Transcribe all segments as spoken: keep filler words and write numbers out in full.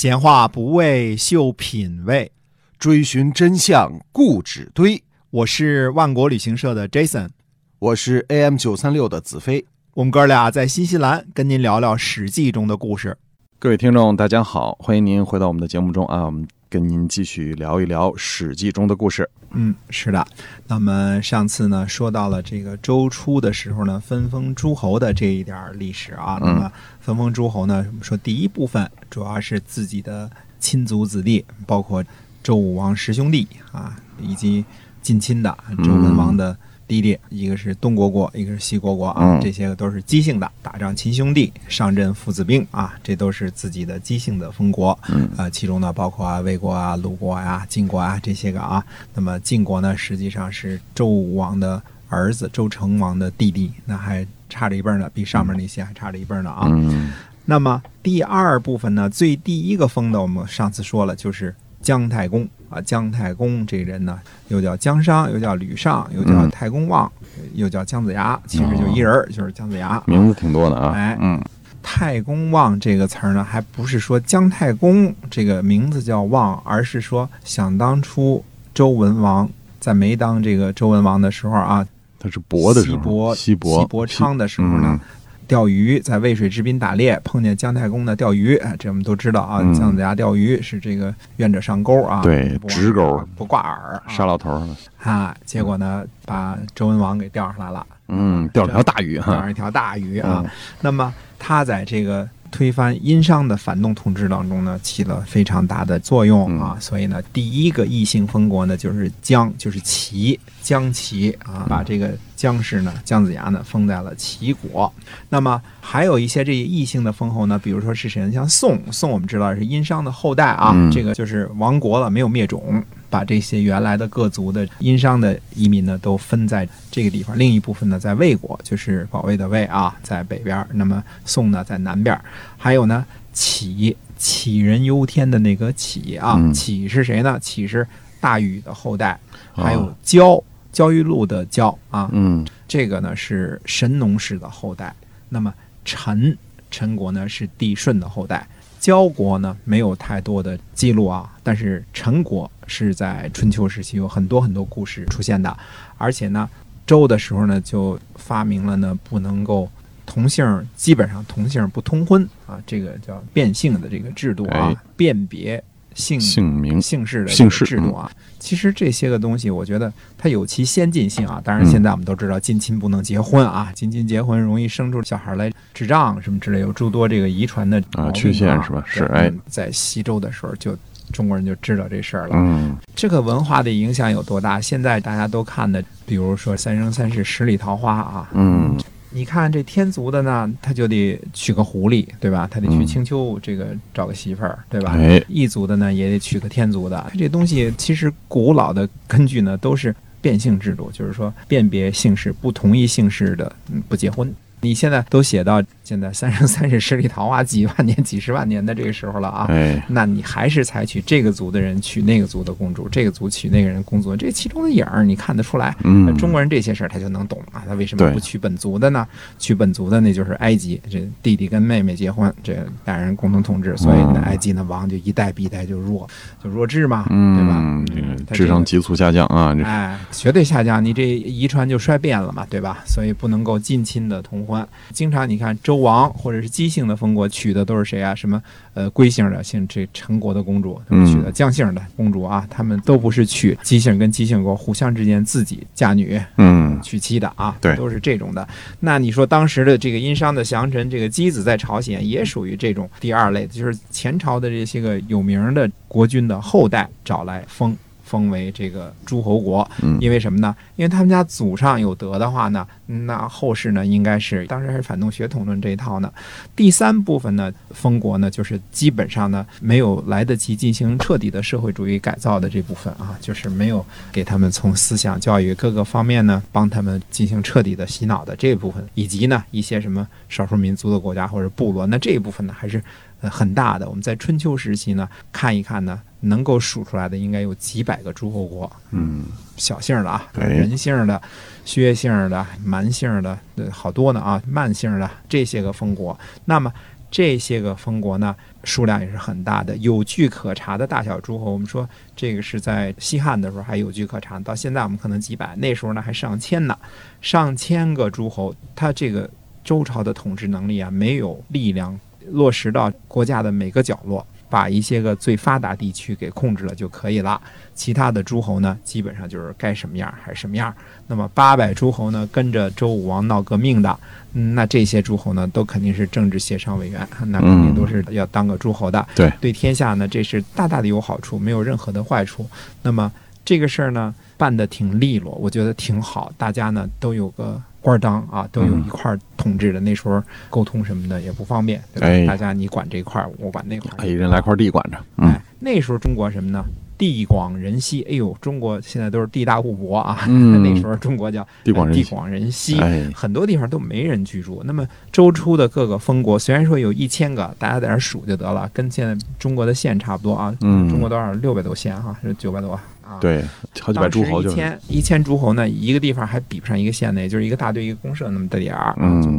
闲话不为秀品味，追寻真相固执堆。我是万国旅行社的 Jason， 我是 A M 九三六 的子飞。我们哥俩在新西兰跟您聊聊史记中的故事。各位听众大家好，欢迎您回到我们的节目中啊，我们跟您继续聊一聊史记中的故事。嗯，是的。那么上次呢说到了这个周初的时候呢，分封诸侯的这一点历史啊。那么分封诸侯呢，我们说第一部分主要是自己的亲族子弟，包括周武王十兄弟啊，以及近亲的周文王的弟弟，一个是东国国，一个是西国国啊，这些都是姬姓的，打仗亲兄弟，上阵父子兵啊，这都是自己的姬姓的封国。呃，其中呢包括啊魏国啊、鲁国啊、晋国啊这些个啊。那么晋国呢，实际上是周武王的儿子周成王的弟弟，那还差着一辈呢，比上面那些还差着一辈呢啊。那么第二部分呢，最第一个封的，我们上次说了，就是姜太公。啊，姜太公这人呢，又叫姜商，又叫吕尚，又叫太公望，嗯、又叫姜子牙，其实就一人、哦、就是姜子牙，名字挺多的啊。哎，嗯，太公望这个词儿呢，还不是说姜太公这个名字叫望，而是说想当初周文王在没当这个周文王的时候啊，他是伯的时候，西伯西伯昌的时候呢。钓鱼在渭水之滨打猎，碰见姜太公的钓鱼，这我们都知道啊。姜子牙钓鱼是这个愿者上钩啊，对，直钩不挂饵，杀老头了啊。结果呢，把周文王给钓上来了，嗯，钓了条大鱼哈，钓了一条大鱼啊。嗯、那么他在这个推翻殷商的反动统治当中呢，起了非常大的作用啊。嗯、所以呢，第一个异姓封国呢，就是姜，就是齐，姜齐啊，把这个姜氏呢，姜子牙呢，封在了齐国。那么还有一些这些异姓的封侯呢，比如说是谁？像宋，宋我们知道是殷商的后代啊，嗯、这个就是亡国了，没有灭种，把这些原来的各族的殷商的移民呢，都分在这个地方。另一部分呢，在魏国，就是保卫的魏啊，在北边。那么宋呢，在南边。还有呢，杞，杞人忧天的那个杞啊，杞、嗯、是谁呢？杞是大禹的后代。还有焦，焦裕禄的焦啊，嗯，这个呢是神农氏的后代。那么陈，陈国呢是帝舜的后代。焦国呢没有太多的记录啊，但是陈国是在春秋时期有很多很多故事出现的，而且呢周的时候呢就发明了呢不能够同姓，基本上同姓不通婚啊，这个叫变姓的这个制度啊，哎、辨别姓姓名姓氏的姓氏制度啊。嗯、其实这些个东西，我觉得它有其先进性啊。当然，现在我们都知道近亲不能结婚啊，嗯、近亲结婚容易生出小孩来智障什么之类，有诸多这个遗传的啊缺陷是吧？是哎，在西周的时候就。中国人就知道这事儿了。嗯，这个文化的影响有多大？现在大家都看的，比如说《三生三世十里桃花》啊。嗯，你看这天族的呢，他就得娶个狐狸，对吧？他得去青丘这个找个媳妇儿，对吧？哎，异族的呢也得娶个天族的。这东西其实古老的根据呢都是变性制度，就是说辨别姓氏，不同意姓氏的、嗯、不结婚。你现在都写到现在三生三世十里桃花几万年几十万年的这个时候了啊，哎、那你还是采取这个族的人娶那个族的公主，这个族娶那个人公主，这其中的影儿你看得出来。嗯，中国人这些事儿他就能懂啊，他为什么不娶本族的呢？娶本族的那就是埃及，这弟弟跟妹妹结婚，这大人共同统治，所以呢埃及的王就一代比一代就弱，就弱智嘛，对吧？嗯，这个、智商急速下降啊，这哎，绝对下降，你这遗传就衰变了嘛，对吧？所以不能够近亲的同。经常你看周王或者是姬姓的封国娶的都是谁啊？什么呃归姓的，姓这陈国的公主，娶的姜姓的公主啊，他们都不是娶姬姓跟姬姓国互相之间自己嫁女，嗯，娶妻的啊，对，都是这种的。那你说当时的这个殷商的降臣，这个姬子在朝鲜也属于这种第二类，就是前朝的这些个有名的国君的后代找来封。封为这个诸侯国，因为什么呢？因为他们家祖上有德的话呢，那后世呢应该是当时还是反动血统论这一套呢。第三部分呢，封国呢就是基本上呢没有来得及进行彻底的社会主义改造的这部分啊，就是没有给他们从思想教育各个方面呢帮他们进行彻底的洗脑的这部分，以及呢一些什么少数民族的国家或者部落，那这一部分呢还是。呃，很大的，我们在春秋时期呢，看一看呢，能够数出来的应该有几百个诸侯国。嗯，小姓的啊，人姓的、薛姓的、蛮姓的，好多呢啊，慢姓的这些个封国。那么这些个封国呢数量也是很大的，有据可查的大小诸侯，我们说这个是在西汉的时候还有据可查，到现在我们可能几百，那时候呢还上千呢，上千个诸侯，他这个周朝的统治能力啊没有力量落实到国家的每个角落，把一些个最发达地区给控制了就可以了，其他的诸侯呢基本上就是该什么样还是什么样。那么八百诸侯呢跟着周武王闹革命的、嗯、那这些诸侯呢都肯定是政治协商委员，那肯定都是要当个诸侯的、嗯、对, 对天下呢这是大大的有好处，没有任何的坏处。那么这个事儿呢办得挺利落，我觉得挺好，大家呢都有个官当啊，都有一块统治的，那时候沟通什么的也不方便，对吧、哎、大家你管这块我管那块，一人来块地管着、嗯哎、那时候中国什么呢，地广人稀，哎呦，中国现在都是地大物博啊、嗯、那时候中国叫地广人稀, 地广人稀、哎、很多地方都没人居住。那么周初的各个封国虽然说有一千个，大家在这数就得了，跟现在中国的县差不多啊、嗯、中国多少六百多县啊，是九百多啊、对，好几百诸侯，就是一千一千诸侯呢，一个地方还比不上一个县内，就是一个大队一个公社那么大点儿，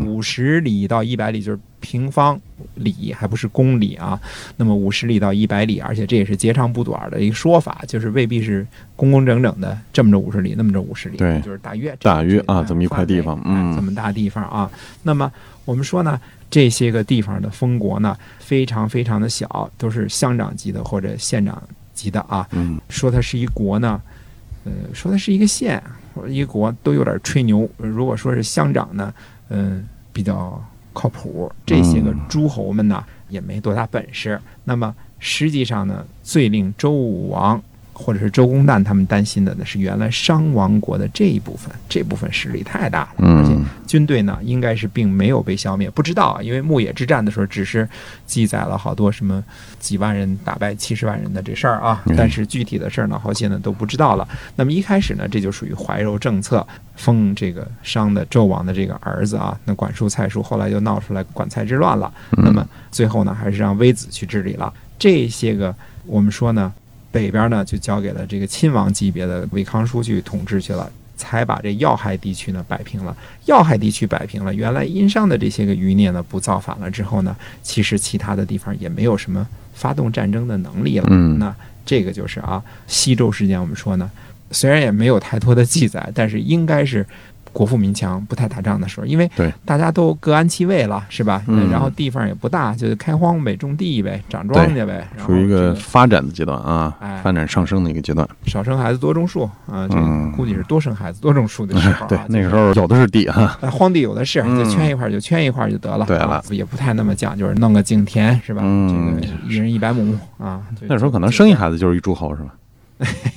五十里到一百里就是平方里，还不是公里啊。那么五十里到一百里，而且这也是截长补短的一个说法，就是未必是工工整整的这么着五十里，那么着五十里，对，就是大约大约啊，这么一块地方，嗯，这么大地方啊。那么我们说呢，这些个地方的封国呢，非常非常的小，都是乡长级的或者县长。级的啊，说它是一国呢，呃，说它是一个县或者一国都有点吹牛。如果说是乡长呢，嗯、呃，比较靠谱。这些个诸侯们呢，也没多大本事。那么实际上呢，最令周武王或者是周公旦他们担心的呢，是原来商王国的这一部分，这部分实力太大了，而且军队呢，应该是并没有被消灭。不知道啊，因为牧野之战的时候，只是记载了好多什么几万人打败七十万人的这事儿啊，但是具体的事儿呢，好些呢都不知道了。那么一开始呢，这就属于怀柔政策，封这个商的纣王的这个儿子啊，那管束蔡叔，后来就闹出来管蔡之乱了。那么最后呢，还是让微子去治理了。这些个我们说呢。北边呢就交给了这个亲王级别的韦康叔去统治去了，才把这要害地区呢摆平了。要害地区摆平了，原来殷商的这些个余孽呢不造反了之后呢，其实其他的地方也没有什么发动战争的能力了。嗯，那这个就是啊，西周事件我们说呢，虽然也没有太多的记载，但是应该是国富民强不太打仗的时候，因为大家都各安其位了，是吧、嗯、然后地方也不大，就开荒呗，种地呗，长庄稼呗，属于一个发展的阶段啊、哎、发展上升的一个阶段，少生孩子多种树啊，这估计是多生孩子多种树的时候、啊嗯、对、就是、那个时候有的是地啊，荒地有的是，就圈一块就圈一块就得了、嗯、对了，也不太那么讲，就是弄个井田，是吧、嗯、这个一人一百亩啊，那时候可能生一孩子就是一诸侯，是吧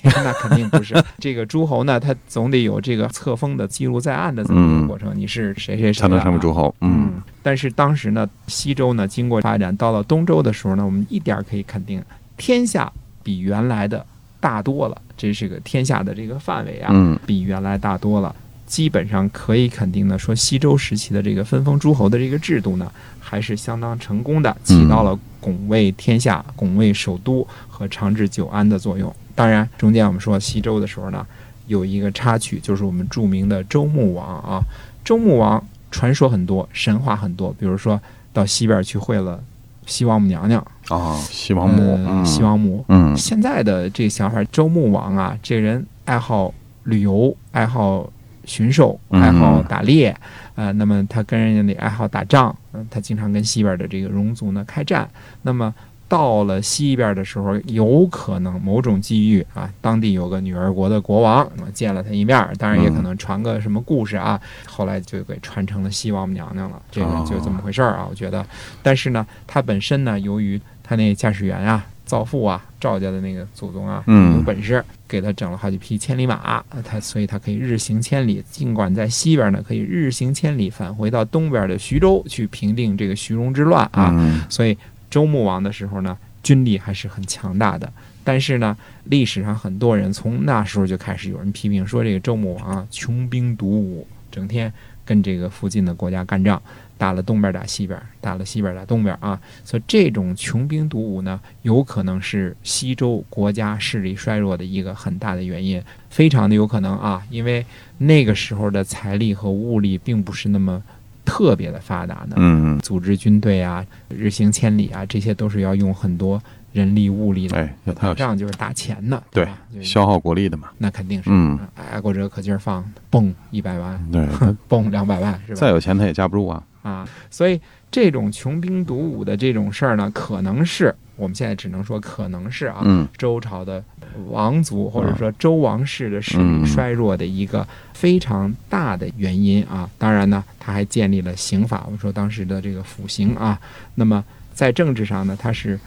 那肯定不是，这个诸侯呢他总得有这个册封的记录在案的这么一个过程、嗯、你是谁谁谁、啊、才能成为诸侯。 嗯, 嗯但是当时呢西周呢经过发展到了东周的时候呢，我们一点可以肯定，天下比原来的大多了，这是个天下的这个范围啊、嗯、比原来大多了，基本上可以肯定的说，西周时期的这个分封诸侯的这个制度呢还是相当成功的，起到了拱卫天下、拱卫首都和长治久安的作用。当然中间我们说西周的时候呢有一个插曲，就是我们著名的周穆王啊。周穆王传说很多，神话很多，比如说到西边去会了西王母娘娘啊，西王母、呃、西王母。嗯，现在的这个想法，周穆王啊这个人爱好旅游，爱好巡狩，爱好打猎、嗯、呃那么他跟人家的爱好打仗、呃、他经常跟西边的这个戎族呢开战。那么到了西边的时候，有可能某种机遇啊，当地有个女儿国的国王见了他一面，当然也可能传个什么故事啊，后来就给传成了西王母娘娘了，这个就这么回事啊，我觉得。但是呢，他本身呢，由于他那驾驶员啊、造父啊、赵家的那个祖宗啊，有本事，给他整了好几匹千里马，他所以他可以日行千里，尽管在西边呢，可以日行千里返回到东边的徐州去平定这个徐戎之乱啊，嗯、所以。周穆王的时候呢，军力还是很强大的。但是呢，历史上很多人从那时候就开始有人批评说，这个周穆王啊，穷兵黩武，整天跟这个附近的国家干仗，打了东边打西边，打了西边打东边啊。所以这种穷兵黩武呢，有可能是西周国家势力衰弱的一个很大的原因，非常的有可能啊，因为那个时候的财力和物力并不是那么特别的发达的，嗯，组织军队啊，日行千里啊，这些都是要用很多人力物力的，哎，打仗就是打钱的，对，消耗国力的嘛，那肯定是，嗯，爱国者可劲儿放，蹦一百万，对，蹦两百万，是吧？再有钱他也架不住啊，啊，所以这种穷兵黩武的这种事儿呢，可能是我们现在只能说可能是啊，嗯，周朝的王族或者说周王室的势力衰弱的一个非常大的原因啊。当然呢，他还建立了刑法，我们说当时的这个腐刑啊。那么在政治上呢，他是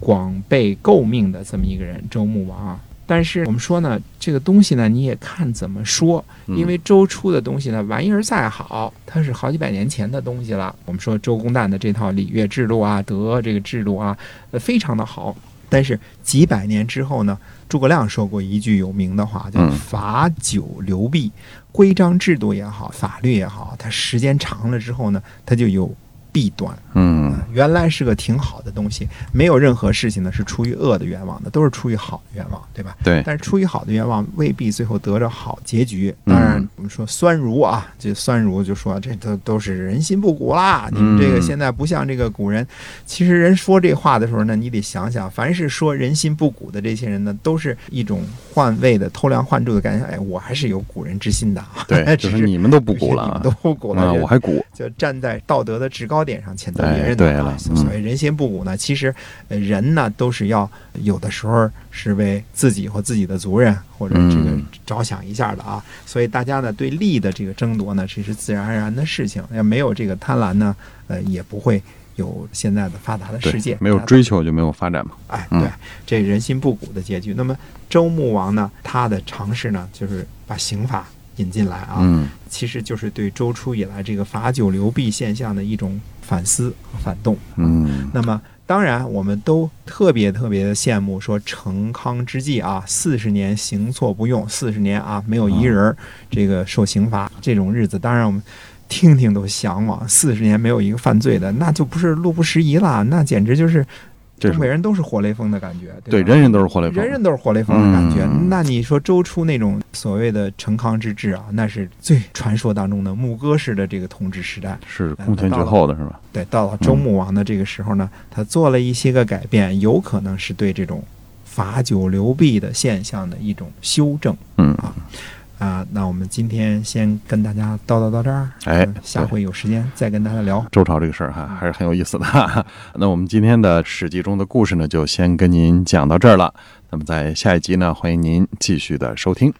广被诟病的这么一个人，周穆王啊。但是我们说呢，这个东西呢，你也看怎么说，因为周初的东西呢，玩意儿再好，它是好几百年前的东西了。我们说周公旦的这套礼乐制度啊，德这个制度啊，非常的好。但是几百年之后呢，诸葛亮说过一句有名的话，叫法久流弊。规章制度也好，法律也好，它时间长了之后呢，它就有弊端，嗯，原来是个挺好的东西，没有任何事情呢是出于恶的愿望的，都是出于好的愿望，对吧？对。但是出于好的愿望未必最后得着好结局。当然，我们说酸儒啊，这酸儒就说这都都是人心不古啦，你们这个现在不像这个古人。嗯、其实人说这话的时候呢，你得想想，凡是说人心不古的这些人呢，都是一种换位的、偷梁换柱的感觉。哎，我还是有古人之心的、啊。对，只是你们都不古了、啊，你们都不古了，啊、我还古，就站在道德的制高点上谴责别人的啊，所谓人心不古呢，其实人呢都是要有的时候是为自己或自己的族人或者这个着想一下的啊，所以大家呢对利的这个争夺呢，这是自然而然的事情，要没有这个贪婪呢，呃也不会有现在的发达的世界，没有追求就没有发展嘛。哎，对，这人心不古的结局。那么周穆王呢，他的尝试呢，就是把刑法引进来啊，嗯，其实就是对周初以来这个法久流弊现象的一种反思和反动。嗯，那么当然我们都特别特别的羡慕说成康之际啊，四十年刑错不用，四十年啊没有一人这个受刑罚，这种日子当然我们听听都向往，四十年没有一个犯罪的，那就不是路不拾遗了，那简直就是。东北人都是活雷锋的感觉， 对, 对，人人都是活雷锋，人人都是活雷锋的感觉、嗯。那你说周初那种所谓的成康之治啊，那是最传说当中的牧歌式的这个统治时代，是公元之后的是吧？对，到了周穆王的这个时候呢，他做了一些个改变，有可能是对这种法久流弊的现象的一种修正。嗯啊。啊，那我们今天先跟大家叨叨到这儿，哎，下回有时间再跟大家聊周朝这个事儿哈，还是很有意思的。那我们今天的史记中的故事呢，就先跟您讲到这儿了。那么在下一集呢，欢迎您继续的收听。